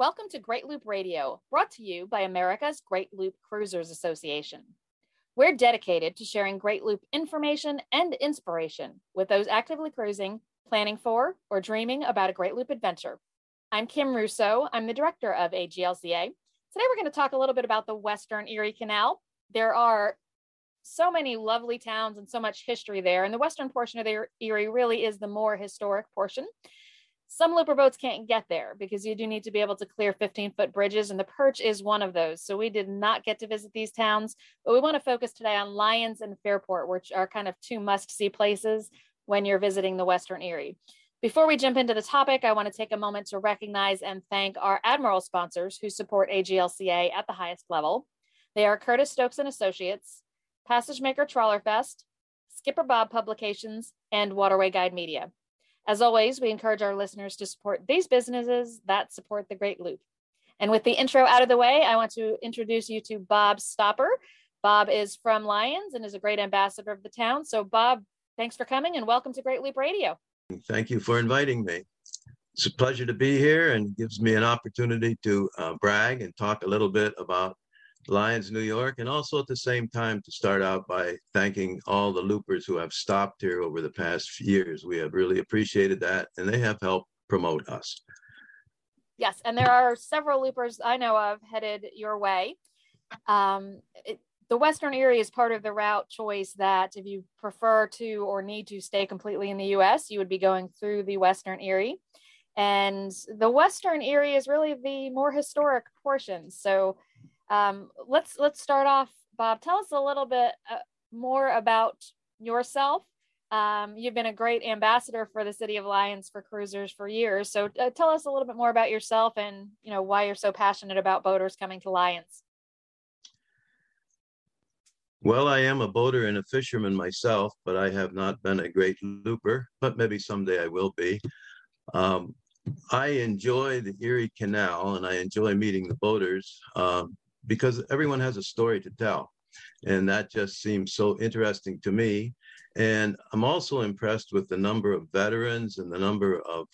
Welcome to Great Loop Radio, brought to you by America's Great Loop Cruisers Association. We're dedicated to sharing Great Loop information and inspiration with those actively cruising, planning for, or dreaming about a Great Loop adventure. I'm Kim Russo. I'm the director of AGLCA. Today, we're going to talk a little bit about the Western Erie Canal. There are so many lovely towns and so much history there, and the western portion of the Erie really is the more historic portion. Some looper boats can't get there because you do need to be able to clear 15-foot bridges, and the Perch is one of those. So we did not get to visit these towns, but we want to focus today on Lyons and Fairport, which are kind of two must-see places when you're visiting the Western Erie. Before we jump into the topic, I want to take a moment to recognize and thank our Admiral sponsors who support AGLCA at the highest level. They are Curtis Stokes & Associates, Passage Maker Trawler Fest, Skipper Bob Publications, and Waterway Guide Media. As always, we encourage our listeners to support these businesses that support the Great Loop. And with the intro out of the way, I want to introduce you to Bob Stopper. Bob is from Lyons and is a great ambassador of the town. So Bob, thanks for coming and welcome to Great Loop Radio. Thank you for inviting me. It's a pleasure to be here and gives me an opportunity to brag and talk a little bit about Lyons, New York, and also at the same time to start out by thanking all the loopers who have stopped here over the past years. We have really appreciated that, and they have helped promote us. Yes, and there are several loopers I know of headed your way. The Western Erie is part of the route choice that if you prefer to or need to stay completely in the U.S., you would be going through the Western Erie. And the Western Erie is really the more historic portion. So let's start off, Bob. Tell us a little bit more about yourself. You've been a great ambassador for the city of Lyons for cruisers for years. So tell us a little bit more about yourself and, you know, why you're so passionate about boaters coming to Lyons. Well, I am a boater and a fisherman myself, but I have not been a great looper, but maybe someday I will be. I enjoy the Erie Canal and I enjoy meeting the boaters because everyone has a story to tell. And that just seems so interesting to me. And I'm also impressed with the number of veterans and the number of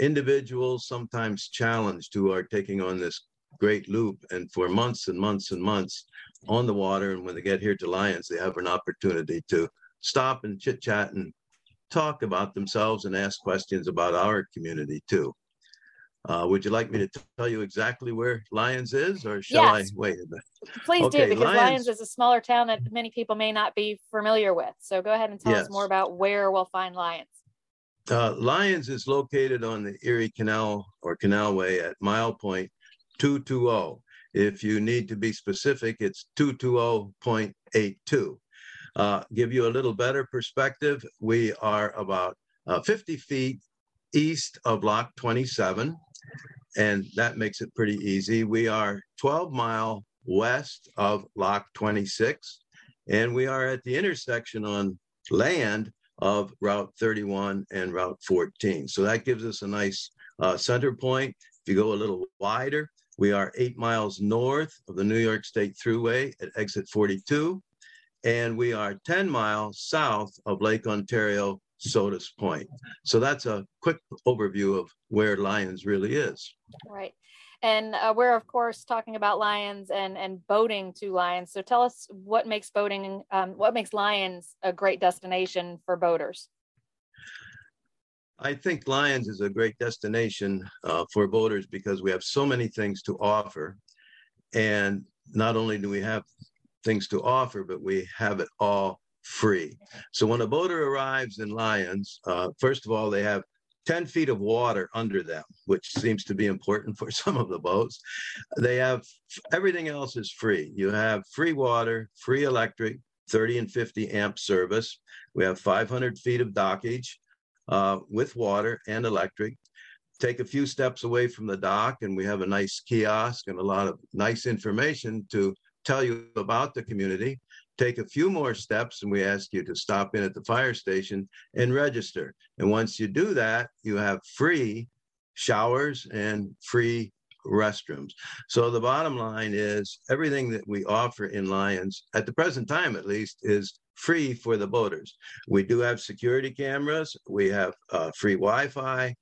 individuals, sometimes challenged, who are taking on this Great Loop. And for months and months and months on the water. And when they get here to Lyons, they have an opportunity to stop and chit chat and talk about themselves and ask questions about our community too. Would you like me to tell you exactly where Lyons is, or shall I wait a minute? Please do, because Lyons is a smaller town that many people may not be familiar with. So go ahead and tell us more about where we'll find Lyons. Lyons is located on the Erie Canal or Canalway at mile point 220. If you need to be specific, it's 220.82. Give you a little better perspective, we are about 50 feet east of Lock 27, and that makes it pretty easy. We are 12 miles west of Lock 26, and we are at the intersection on land of Route 31 and Route 14. So that gives us a nice center point. If you go a little wider, we are 8 miles north of the New York State Thruway at exit 42. And we are 10 miles south of Lake Ontario, Sodas Point. So that's a quick overview of where Lyons really is. Right. And we're, of course, talking about Lyons and boating to Lyons. So tell us what makes boating, what makes Lyons a great destination for boaters? I think Lyons is a great destination for boaters because we have so many things to offer. And not only do we have things to offer, but we have it all free. So when a boater arrives in Lyons, first of all, they have 10 feet of water under them, which seems to be important for some of the boats. They have everything else is free. You have free water, free electric, 30 and 50 amp service. We have 500 feet of dockage with water and electric. Take a few steps away from the dock and we have a nice kiosk and a lot of nice information to tell you about the community. Take a few more steps and we ask you to stop in at the fire station and register. And once you do that, you have free showers and free restrooms. So the bottom line is everything that we offer in Lyons, at the present time at least, is free for the boaters. We do have security cameras. We have free Wi-Fi.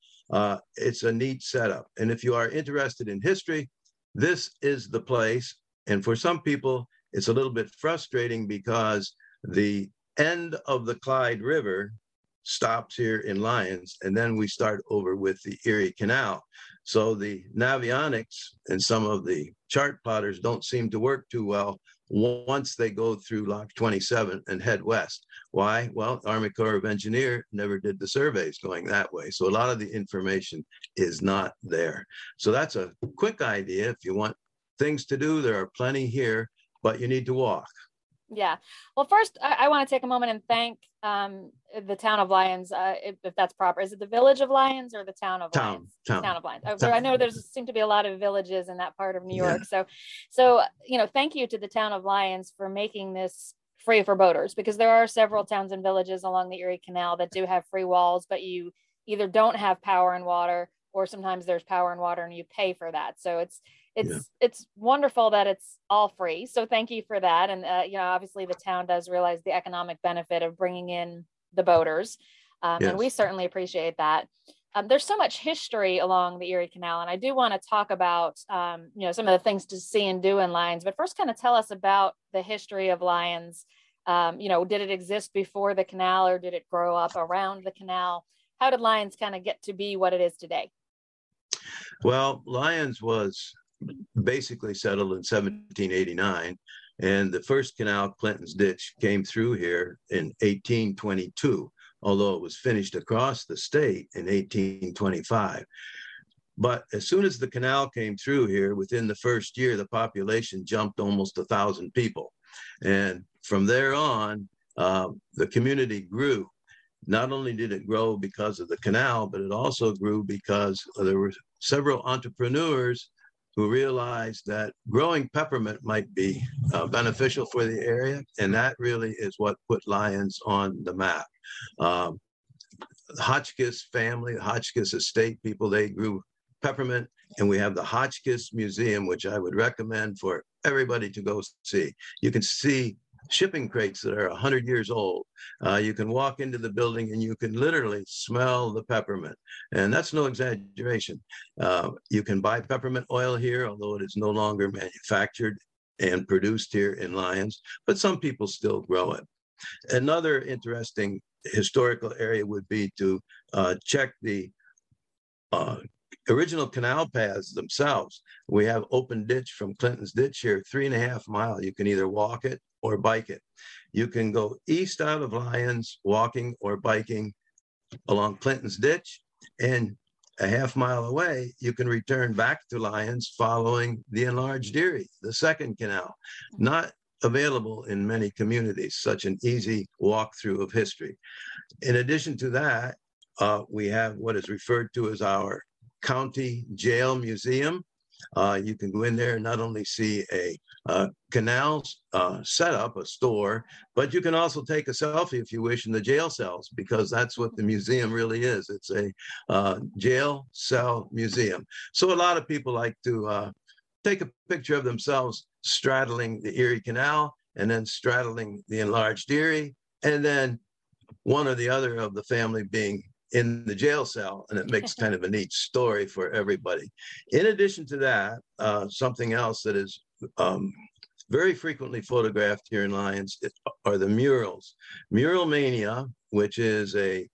It's a neat setup. And if you are interested in history, this is the place. And for some people, it's a little bit frustrating because the end of the Clyde River stops here in Lyons, and then we start over with the Erie Canal. So the Navionics and some of the chart plotters don't seem to work too well once they go through Lock 27 and head west. Why? Well, Army Corps of Engineers never did the surveys going that way. So a lot of the information is not there. So that's a quick idea. If you want things to do, there are plenty here, but you need to walk. Yeah. Well, first, I want to take a moment and thank the town of Lyons, if that's proper. Is it the village of Lyons or the town of Lyons? Town of Lyons. Oh, so I know there seem to be a lot of villages in that part of New York. Yeah. So, you know, thank you to the town of Lyons for making this free for boaters, because there are several towns and villages along the Erie Canal that do have free walls, but you either don't have power and water, or sometimes there's power and water and you pay for that. So it's wonderful that it's all free. So thank you for that. And, you know, obviously the town does realize the economic benefit of bringing in the boaters. And we certainly appreciate that. There's so much history along the Erie Canal. And I do want to talk about, you know, some of the things to see and do in Lyons. But first, kind of tell us about the history of Lyons. You know, did it exist before the canal, or did it grow up around the canal? How did Lyons kind of get to be what it is today? Well, Lyons was basically settled in 1789, and the first canal, Clinton's Ditch, came through here in 1822, although it was finished across the state in 1825. But as soon as the canal came through here, within the first year, the population jumped almost 1,000 people. And from there on, the community grew. Not only did it grow because of the canal, but it also grew because there were several entrepreneurs who realized that growing peppermint might be beneficial for the area. And that really is what put Lyons on the map. The Hotchkiss family, the Hotchkiss estate people, they grew peppermint. And we have the Hotchkiss Museum, which I would recommend for everybody to go see. You can see shipping crates that are 100 years old. You can walk into the building and you can literally smell the peppermint. And that's no exaggeration. You can buy peppermint oil here, although it is no longer manufactured and produced here in Lyons, but some people still grow it. Another interesting historical area would be to check the original canal paths themselves. We have open ditch from Clinton's Ditch here, 3.5 miles. You can either walk it or bike it. You can go east out of Lyons, walking or biking along Clinton's Ditch, and a half mile away, you can return back to Lyons following the enlarged Erie, the second canal. Not available in many communities, such an easy walkthrough of history. In addition to that, we have what is referred to as our County Jail Museum. You can go in there and not only see a canal set up, a store, but you can also take a selfie if you wish in the jail cells, because that's what the museum really is. It's a jail cell museum. So a lot of people like to take a picture of themselves straddling the Erie Canal and then straddling the enlarged Erie, and then one or the other of the family being in the jail cell, and it makes kind of a neat story for everybody. In addition to that, something else that is very frequently photographed here in Lyons are the murals. Mural mania, which is a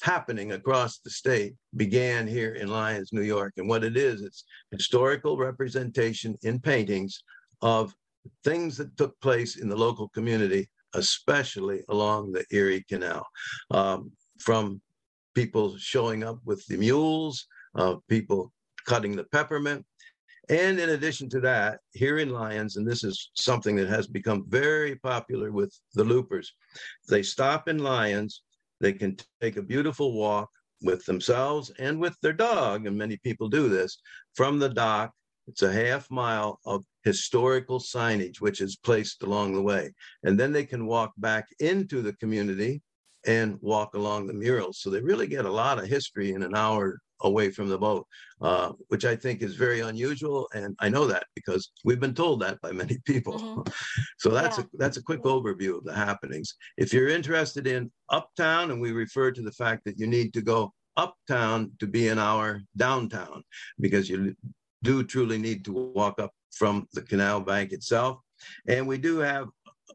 happening across the state, began here in Lyons, New York. And what it is, it's historical representation in paintings of things that took place in the local community, especially along the Erie Canal, from people showing up with the mules, people cutting the peppermint. And in addition to that, here in Lyons, and this is something that has become very popular with the loopers, they stop in Lyons, they can take a beautiful walk with themselves and with their dog, and many people do this, from the dock. It's a half mile of historical signage, which is placed along the way. And then they can walk back into the community and walk along the murals. So they really get a lot of history in an hour away from the boat, which I think is very unusual. And I know that because we've been told that by many people. Mm-hmm. So that's a quick overview of the happenings. If you're interested in uptown, and we refer to the fact that you need to go uptown to be in our downtown, because you do truly need to walk up from the canal bank itself. And we do have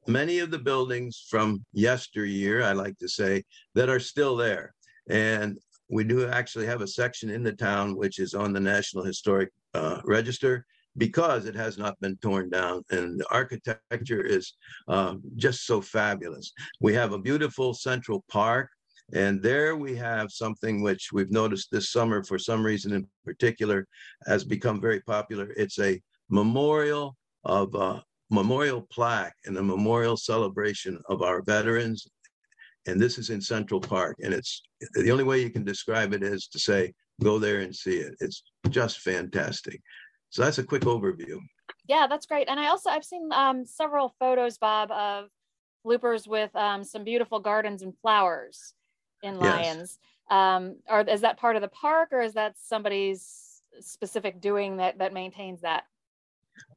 many of the buildings from yesteryear, I like to say, that are still there. And we do actually have a section in the town which is on the National Historic Register, because it has not been torn down, and the architecture is just so fabulous. We have a beautiful Central Park, and there we have something which we've noticed this summer, for some reason in particular, has become very popular. It's a memorial of memorial plaque and a memorial celebration of our veterans. And this is in Central Park, and it's the only way you can describe it is to say, go there and see it. It's just fantastic. So that's a quick overview. Yeah, that's great. And I also, I've seen several photos, Bob, of loopers with some beautiful gardens and flowers in Lyons. Yes. Or is that part of the park, or is that somebody's specific doing that maintains that?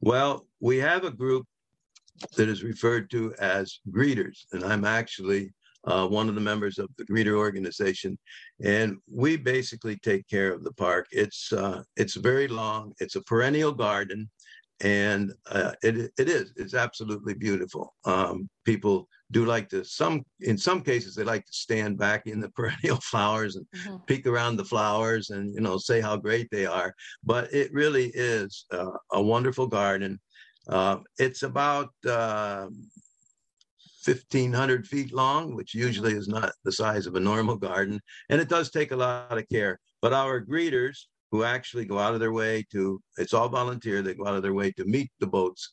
Well, we have a group that is referred to as greeters, and I'm actually one of the members of the greeter organization, and we basically take care of the park. It's very long. It's a perennial garden, and it's absolutely beautiful. People do like to, in some cases they like to stand back in the perennial flowers and mm-hmm. peek around the flowers and, you know, say how great they are. But it really is a wonderful garden. It's about 1,500 feet long, which usually is not the size of a normal garden. And it does take a lot of care. But our greeters, who actually go out of their way to, it's all volunteer, they go out of their way to meet the boats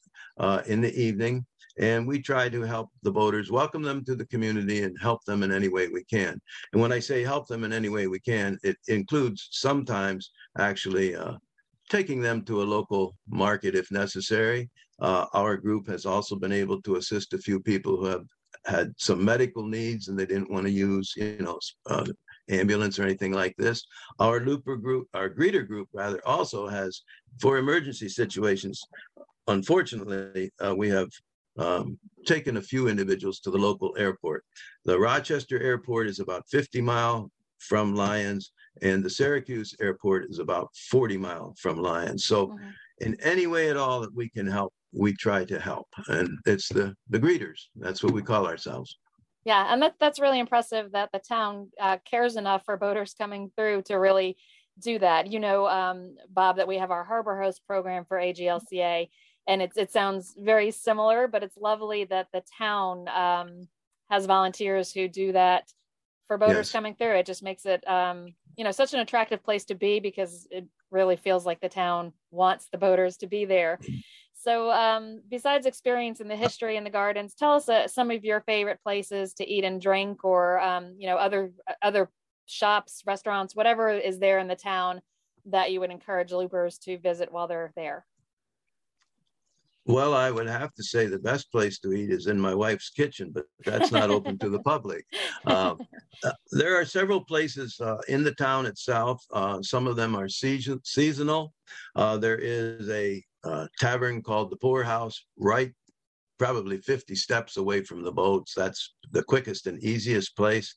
in the evening. And we try to help the boaters, welcome them to the community, and help them in any way we can. And when I say help them in any way we can, it includes sometimes actually taking them to a local market if necessary. Our group has also been able to assist a few people who have had some medical needs and they didn't want to use, ambulance or anything like this. Our greeter group also has, for emergency situations, unfortunately, we have taken a few individuals to the local airport. The Rochester airport is about 50 miles from Lyons, and the Syracuse airport is about 40 miles from Lyons. So in any way at all that we can help, we try to help. And it's the greeters. That's what we call ourselves. Yeah, and that's really impressive that the town cares enough for boaters coming through to really do that. You know, Bob, that we have our Harbor Host program for AGLCA, and it sounds very similar, but it's lovely that the town has volunteers who do that for boaters. Yes. Coming through. It just makes it, such an attractive place to be, because it really feels like the town wants the boaters to be there. So besides experiencing the history and the gardens, tell us some of your favorite places to eat and drink, or, other shops, restaurants, whatever is there in the town that you would encourage loopers to visit while they're there. Well, I would have to say the best place to eat is in my wife's kitchen, but that's not open to the public. There are several places in the town itself. Some of them are seasonal. There is a tavern called the Poor House, right, probably 50 steps away from the boats. That's the quickest and easiest place.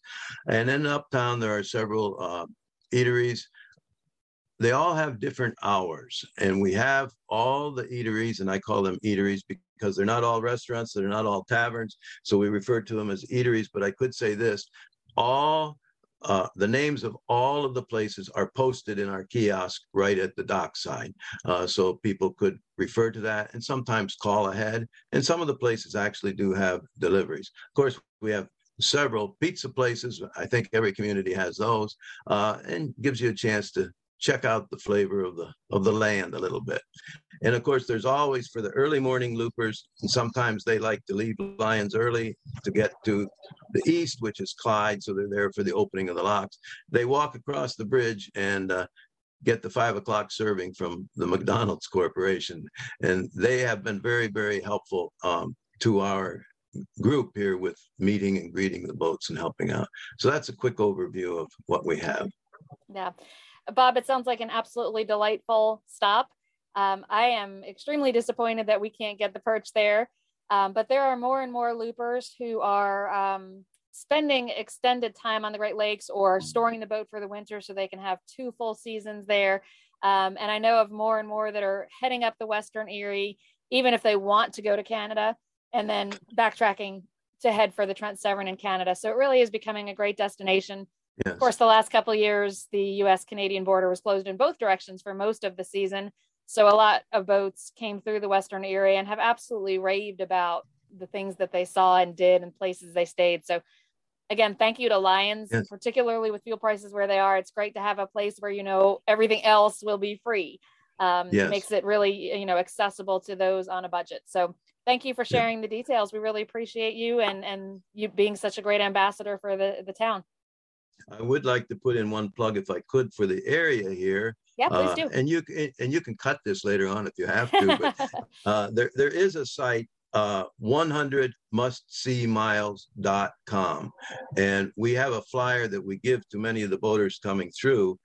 And in uptown, there are several eateries. They all have different hours, and we have all the eateries, and I call them eateries because they're not all restaurants, they're not all taverns, so we refer to them as eateries. But I could say this, all the names of all of the places are posted in our kiosk right at the dockside, so people could refer to that and sometimes call ahead. And some of the places actually do have deliveries. Of course, we have several pizza places. I think every community has those, and gives you a chance to check out the flavor of the land a little bit. And of course, there's always, for the early morning loopers, and sometimes they like to leave Lyons early to get to the east, which is Clyde, so they're there for the opening of the locks. They walk across the bridge and get the 5 o'clock serving from the McDonald's Corporation. And they have been very, very helpful to our group here with meeting and greeting the boats and helping out. So that's a quick overview of what we have. Yeah. Bob, it sounds like an absolutely delightful stop. I am extremely disappointed that we can't get the perch there, but there are more and more loopers who are spending extended time on the Great Lakes or storing the boat for the winter so they can have two full seasons there. And I know of more and more that are heading up the Western Erie, even if they want to go to Canada and then backtracking to head for the Trent Severn in Canada. So it really is becoming a great destination. Yes. Of course, the last couple of years, the U.S.-Canadian border was closed in both directions for most of the season. So a lot of boats came through the Western Erie and have absolutely raved about the things that they saw and did and places they stayed. So again, thank you to Lyons, yes. particularly with fuel prices where they are. It's great to have a place where, you know, everything else will be free. Yes. It makes it really, you know, accessible to those on a budget. So thank you for sharing yeah. the details. We really appreciate you and you being such a great ambassador for the town. I would like to put in one plug, if I could, for the area here. Yeah, please do. And you can cut this later on if you have to. But there is a site, 100mustseemiles.com, and we have a flyer that we give to many of the boaters coming through,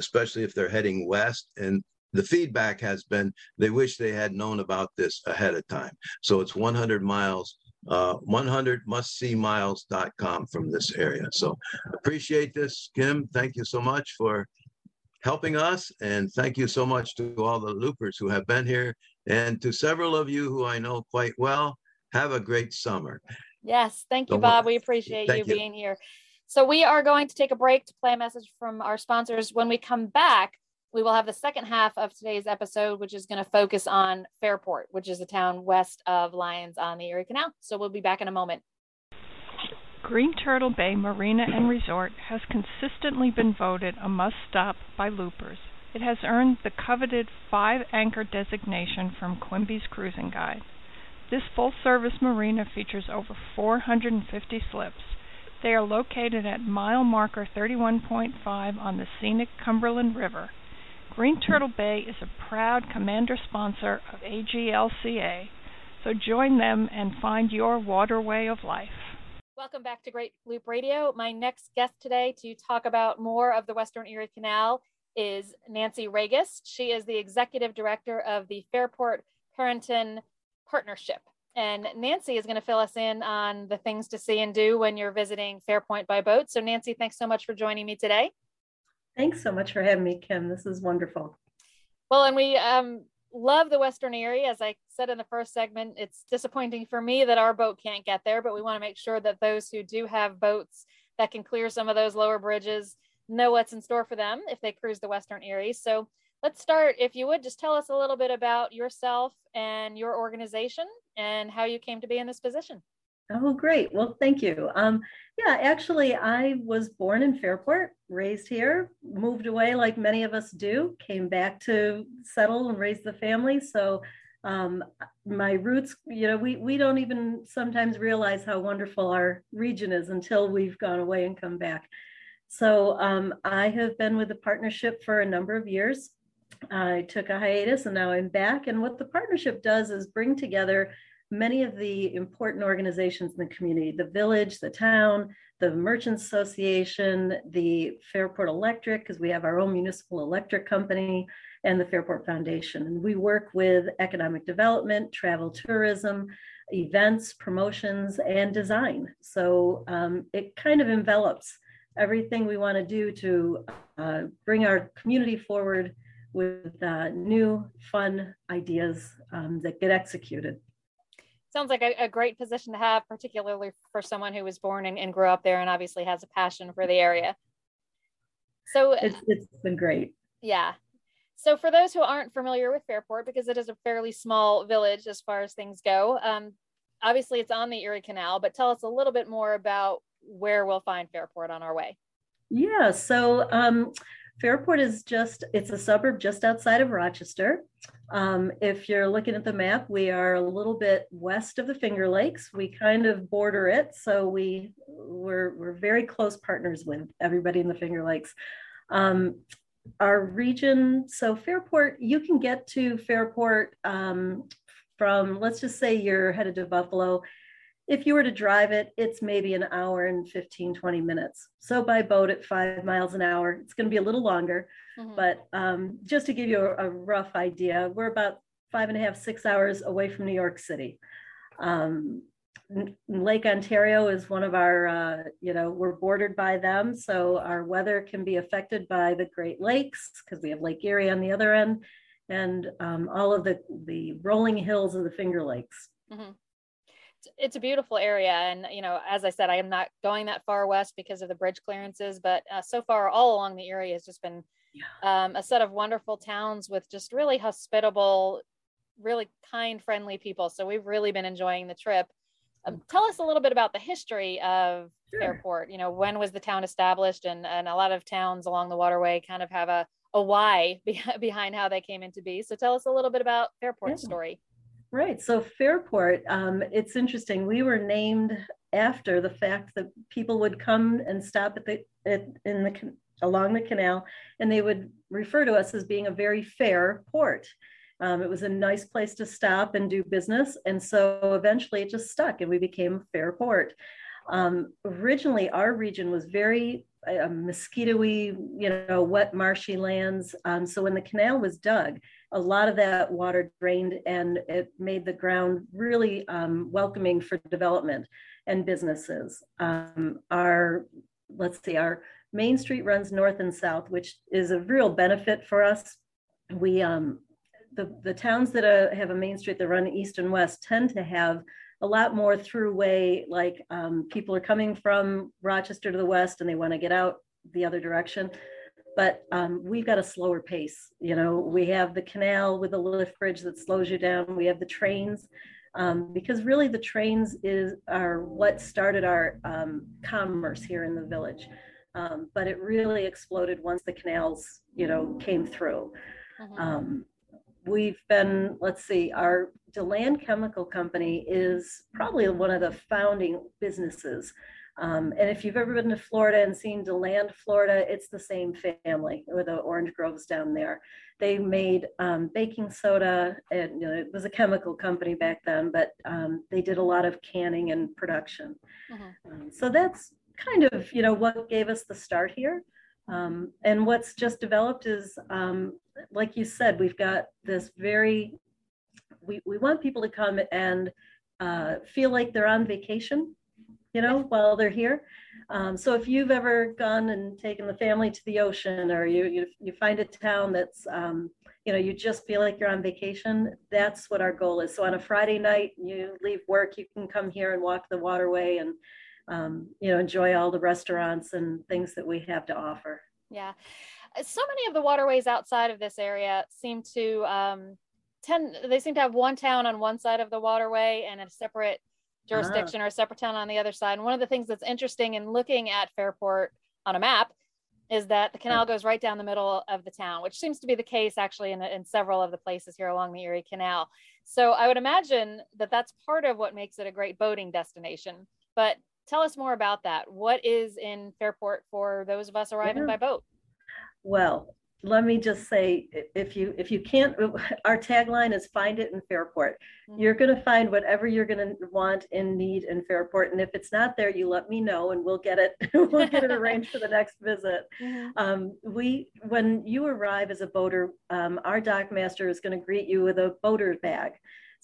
especially if they're heading west. And the feedback has been they wish they had known about this ahead of time. So it's 100mustseemiles.com from this area. So appreciate this, Kim. Thank you so much for helping us. And thank you so much to all the loopers who have been here and to several of you who I know quite well. Have a great summer. Yes. Thank you, Bob. We appreciate you being here. So we are going to take a break to play a message from our sponsors. When we come back, we will have the second half of today's episode, which is going to focus on Fairport, which is a town west of Lyons on the Erie Canal. So we'll be back in a moment. Green Turtle Bay Marina and Resort has consistently been voted a must-stop by loopers. It has earned the coveted 5-anchor designation from Quimby's Cruising Guide. This full-service marina features over 450 slips. They are located at mile marker 31.5 on the scenic Cumberland River. Green Turtle Bay is a proud commander sponsor of AGLCA, so join them and find your waterway of life. Welcome back to Great Loop Radio. My next guest today to talk about more of the Western Erie Canal is Nancy Ragus. She is the executive director of the Fairport-Harrington Partnership. And Nancy is going to fill us in on the things to see and do when you're visiting Fairpoint by boat. So Nancy, thanks so much for joining me today. Thanks so much for having me, Kim. This is wonderful. Well, and we love the Western Erie. As I said in the first segment, it's disappointing for me that our boat can't get there, but we want to make sure that those who do have boats that can clear some of those lower bridges know what's in store for them if they cruise the Western Erie. So let's start, if you would, just tell us a little bit about yourself and your organization and how you came to be in this position. Oh, great. Well, thank you. Actually, I was born in Fairport, raised here, moved away like many of us do, came back to settle and raise the family. So my roots, you know, we don't even sometimes realize how wonderful our region is until we've gone away and come back. So I have been with the partnership for a number of years. I took a hiatus and now I'm back. And what the partnership does is bring together many of the important organizations in the community, the village, the town, the Merchants Association, the Fairport Electric, because we have our own municipal electric company, and the Fairport Foundation. And we work with economic development, travel, tourism, events, promotions, and design. So it kind of envelops everything we want to do to bring our community forward with new, fun ideas that get executed. Sounds like a great position to have, particularly for someone who was born and grew up there and obviously has a passion for the area. So it's been great. Yeah. So for those who aren't familiar with Fairport, because it is a fairly small village as far as things go, obviously it's on the Erie Canal, but tell us a little bit more about where we'll find Fairport on our way. Yeah. So Fairport is it's a suburb just outside of Rochester. If you're looking at the map, we are a little bit west of the Finger Lakes. We kind of border it, so we're very close partners with everybody in the Finger Lakes. Our region, so Fairport, you can get to Fairport from, let's just say you're headed to Buffalo. If you were to drive it, it's maybe an hour and 15, 20 minutes. So by boat at 5 miles an hour, it's going to be a little longer. Mm-hmm. But just to give you a rough idea, we're about 5.5, 6 hours away from New York City. Lake Ontario is one of our, we're bordered by them. So our weather can be affected by the Great Lakes because we have Lake Erie on the other end and all of the rolling hills of the Finger Lakes. Mm-hmm. It's a beautiful area. And, as I said, I am not going that far west because of the bridge clearances, but so far all along the area has just been a set of wonderful towns with just really hospitable, really kind, friendly people. So we've really been enjoying the trip. Tell us a little bit about the history of Fairport. When was the town established? And a lot of towns along the waterway kind of have a why behind how they came into be. So tell us a little bit about Fairport's story. Right. So Fairport, it's interesting. We were named after the fact that people would come and stop along the canal, and they would refer to us as being a very fair port. It was a nice place to stop and do business. And so eventually it just stuck and we became Fairport. Originally, our region was very mosquito-y, wet, marshy lands. So when the canal was dug, a lot of that water drained and it made the ground really welcoming for development and businesses. Our main street runs north and south, which is a real benefit for us. We, the towns that have a main street that run east and west tend to have a lot more throughway, like people are coming from Rochester to the west and they want to get out the other direction. But we've got a slower pace. We have the canal with the lift bridge that slows you down. We have the trains, because really the trains are what started our commerce here in the village. But it really exploded once the canals, came through. We've been, our DeLand Chemical Company is probably one of the founding businesses. And if you've ever been to Florida and seen DeLand, Florida, it's the same family with the orange groves down there. They made baking soda, and it was a chemical company back then, but they did a lot of canning and production. So that's kind of, what gave us the start here. And what's just developed is, like you said, we've got this we want people to come and feel like they're on vacation, while they're here. So if you've ever gone and taken the family to the ocean, or you find a town that's, you just feel like you're on vacation, that's what our goal is. So on a Friday night, you leave work, you can come here and walk the waterway and, enjoy all the restaurants and things that we have to offer. Yeah. So many of the waterways outside of this area seem to, they seem to have one town on one side of the waterway and a separate jurisdiction or a separate town on the other side. And one of the things that's interesting in looking at Fairport on a map is that the canal goes right down the middle of the town, which seems to be the case actually in several of the places here along the Erie Canal. So I would imagine that that's part of what makes it a great boating destination. But tell us more about that. What is in Fairport for those of us arriving by boat? Well, let me just say, if you can't, our tagline is find it in Fairport. You're going to find whatever you're going to want and need in Fairport. And if it's not there, you let me know and we'll get it. We'll get it arranged for the next visit. When you arrive as a boater, our dock master is going to greet you with a boater's bag.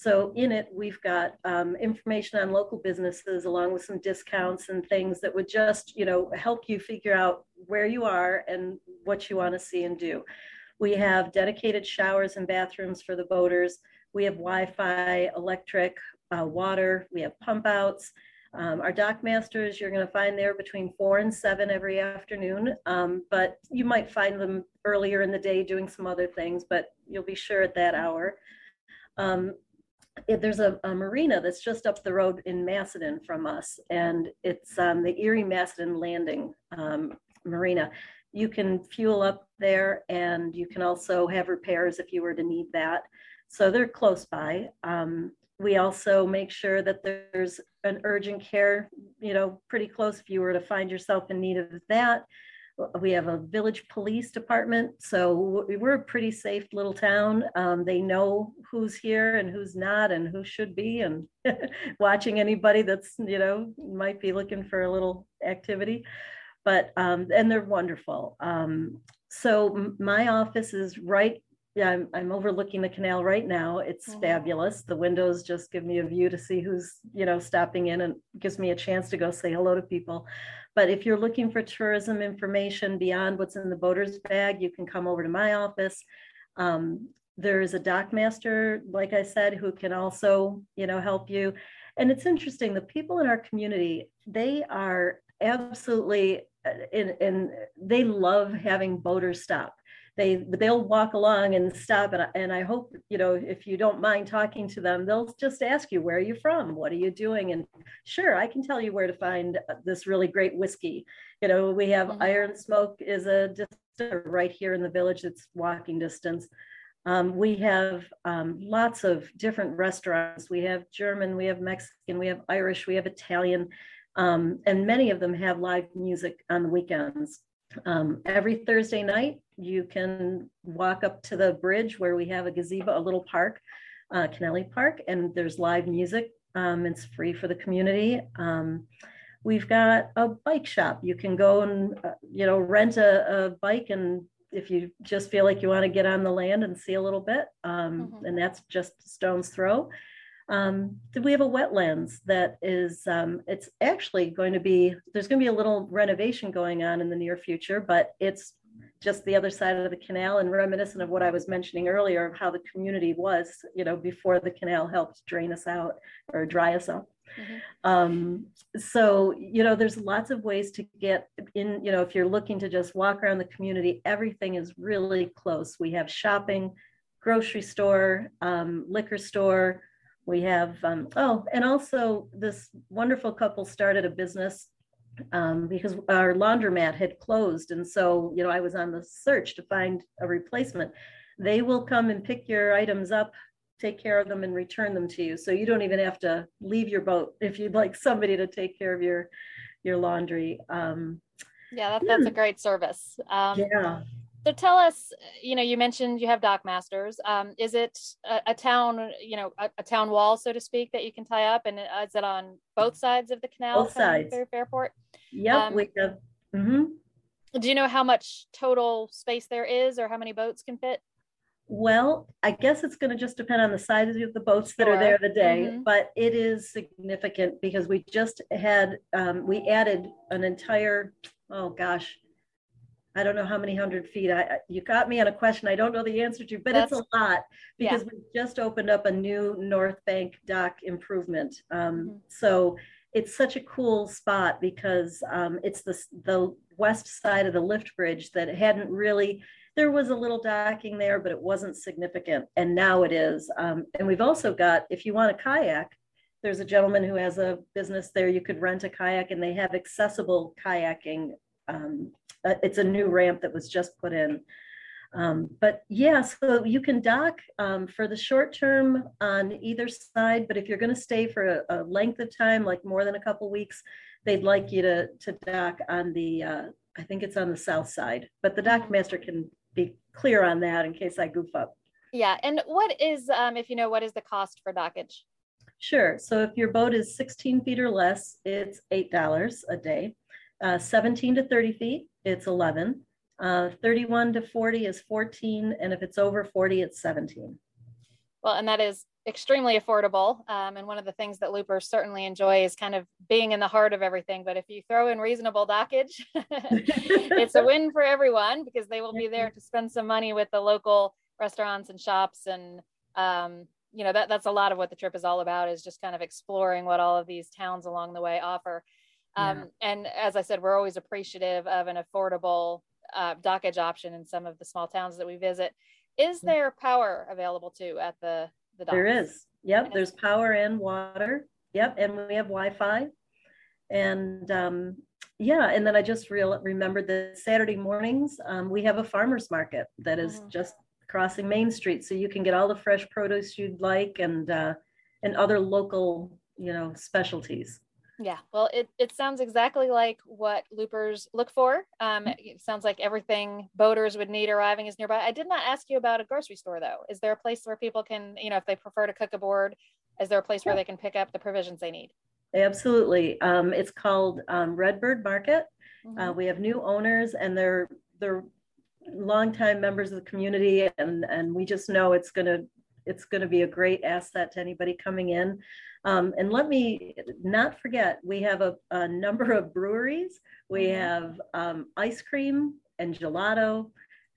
So in it, we've got information on local businesses along with some discounts and things that would just, help you figure out where you are and what you want to see and do. We have dedicated showers and bathrooms for the boaters. We have Wi-Fi, electric, water. We have pump outs. Our dock masters, you're going to find there between 4 and 7 every afternoon, but you might find them earlier in the day doing some other things, but you'll be sure at that hour. There's a marina that's just up the road in Macedon from us, and it's the Erie Macedon Landing Marina. You can fuel up there, and you can also have repairs if you were to need that. So they're close by. We also make sure that there's an urgent care, pretty close if you were to find yourself in need of that. We have a village police department, so we're a pretty safe little town. They know who's here and who's not and who should be, and watching anybody that's, might be looking for a little activity, but, and they're wonderful. So my office is right Yeah, I'm overlooking the canal right now. It's fabulous. The windows just give me a view to see who's, you know, stopping in, and gives me a chance to go say hello to people. But if you're looking for tourism information beyond what's in the boater's bag, you can come over to my office. There's a dockmaster, like I said, who can also, you know, help you. And it's interesting, the people in our community, they are absolutely, they love having boaters stop. They'll walk along and stop, and I hope, you know, if you don't mind talking to them, they'll just ask you, where are you from? What are you doing? And sure, I can tell you where to find this really great whiskey. You know, we have Iron Smoke is a distiller right here in the village that's walking distance. We have lots of different restaurants. We have German, we have Mexican, we have Irish, we have Italian, and many of them have live music on the weekends. Every Thursday night, you can walk up to the bridge where we have a gazebo, a little park, Kennelly Park, and there's live music. It's free for the community. We've got a bike shop. You can go and, you know, rent a bike, and if you just feel like you want to get on the land and see a little bit, and that's just a stone's throw. We have a wetlands that is, it's actually going to be, there's going to be a little renovation going on in the near future, but it's just the other side of the canal, and reminiscent of what I was mentioning earlier of how the community was, you know, before the canal helped drain us out or dry us out. So, you know, there's lots of ways to get in, you know, if you're looking to just walk around the community, everything is really close. We have shopping, grocery store, liquor store. We have, and also this wonderful couple started a business because our laundromat had closed. And so, you know, I was on the search to find a replacement. They will come and pick your items up, take care of them, and return them to you. So you don't even have to leave your boat if you'd like somebody to take care of your laundry. That's a great service. So tell us, you know, you mentioned you have dockmasters. Is it a town, you know, a town wall, so to speak, that you can tie up? And is it on both sides of the canal? Both sides. Through Fairport? Yeah, we have. Do you know how much total space there is, or how many boats can fit? Well, I guess it's going to just depend on the size of the boats that are there today, but it is significant because we just had, we added an entire, I don't know how many hundred feet. You got me on a question I don't know the answer to, but it's a lot because we just opened up a new North Bank dock improvement. So it's such a cool spot because it's the west side of the lift bridge that hadn't really, there was a little docking there, but it wasn't significant. And now it is. And we've also got, if you want a kayak, there's a gentleman who has a business there. You could rent a kayak, and they have accessible kayaking. It's a new ramp that was just put in. But yeah, so you can dock for the short term on either side, but if you're going to stay for a length of time, like more than a couple weeks, they'd like you to dock on the, I think it's on the south side, but the dockmaster can be clear on that in case I goof up. Yeah, and what is, if you know, what is the cost for dockage? Sure, so if your boat is 16 feet or less, it's $8 a day. 17 to 30 feet, it's 11. 31 to 40 is 14. And if it's over 40, it's 17. Well, and that is extremely affordable. And one of the things that loopers certainly enjoy is kind of being in the heart of everything. But if you throw in reasonable dockage, it's a win for everyone because they will be there to spend some money with the local restaurants and shops. And, you know, that's a lot of what the trip is all about, is just kind of exploring what all of these towns along the way offer. And as I said, we're always appreciative of an affordable dockage option in some of the small towns that we visit. Is there power available too at the dock? There is. Yep. There's power and water. Yep. And we have Wi-Fi. And and then I just remembered that Saturday mornings, we have a farmer's market that is just crossing Main Street. So you can get all the fresh produce you'd like and other local, you know, specialties. Yeah, well, it sounds exactly like what loopers look for. It sounds like everything boaters would need arriving is nearby. I did not ask you about a grocery store, though. Is there a place where people can, you know, if they prefer to cook aboard, is there a place where they can pick up the provisions they need? Absolutely. It's called Redbird Market. We have new owners, and they're longtime members of the community, and we just know it's gonna be a great asset to anybody coming in. And let me not forget, we have a number of breweries. We have ice cream and gelato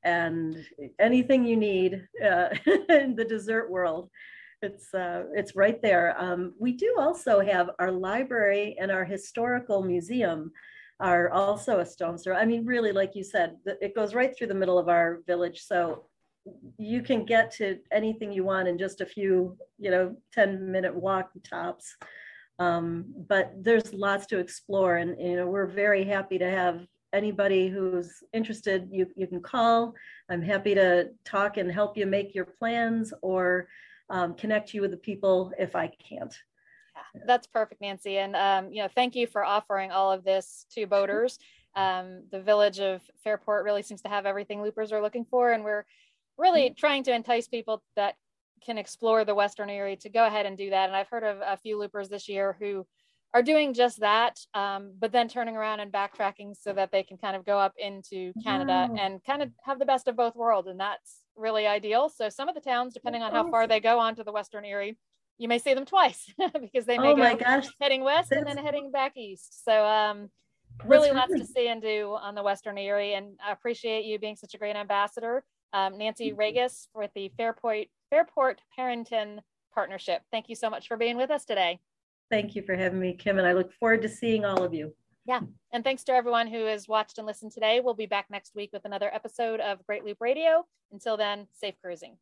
and anything you need in the dessert world. It's right there. We do also have our library and our historical museum are also a stone's throw. I mean, really, like you said, it goes right through the middle of our village. So you can get to anything you want in just a few, 10-minute walk tops. But there's lots to explore. And, we're very happy to have anybody who's interested. You can call. I'm happy to talk and help you make your plans or connect you with the people if I can't. Yeah, that's perfect, Nancy. And, thank you for offering all of this to boaters. The village of Fairport really seems to have everything loopers are looking for. And we're really trying to entice people that can explore the Western Erie to go ahead and do that. And I've heard of a few loopers this year who are doing just that, but then turning around and backtracking so that they can kind of go up into Canada and kind of have the best of both worlds. And that's really ideal. So some of the towns, depending on how far they go onto the Western Erie, you may see them twice because they may go heading west and then heading back east. So really lots to see and do on the Western Erie, and I appreciate you being such a great ambassador, Nancy Ragus with the Fairport-Harrington Partnership. Thank you so much for being with us today. Thank you for having me, Kim, and I look forward to seeing all of you. Yeah, and thanks to everyone who has watched and listened today. We'll be back next week with another episode of Great Loop Radio. Until then, safe cruising.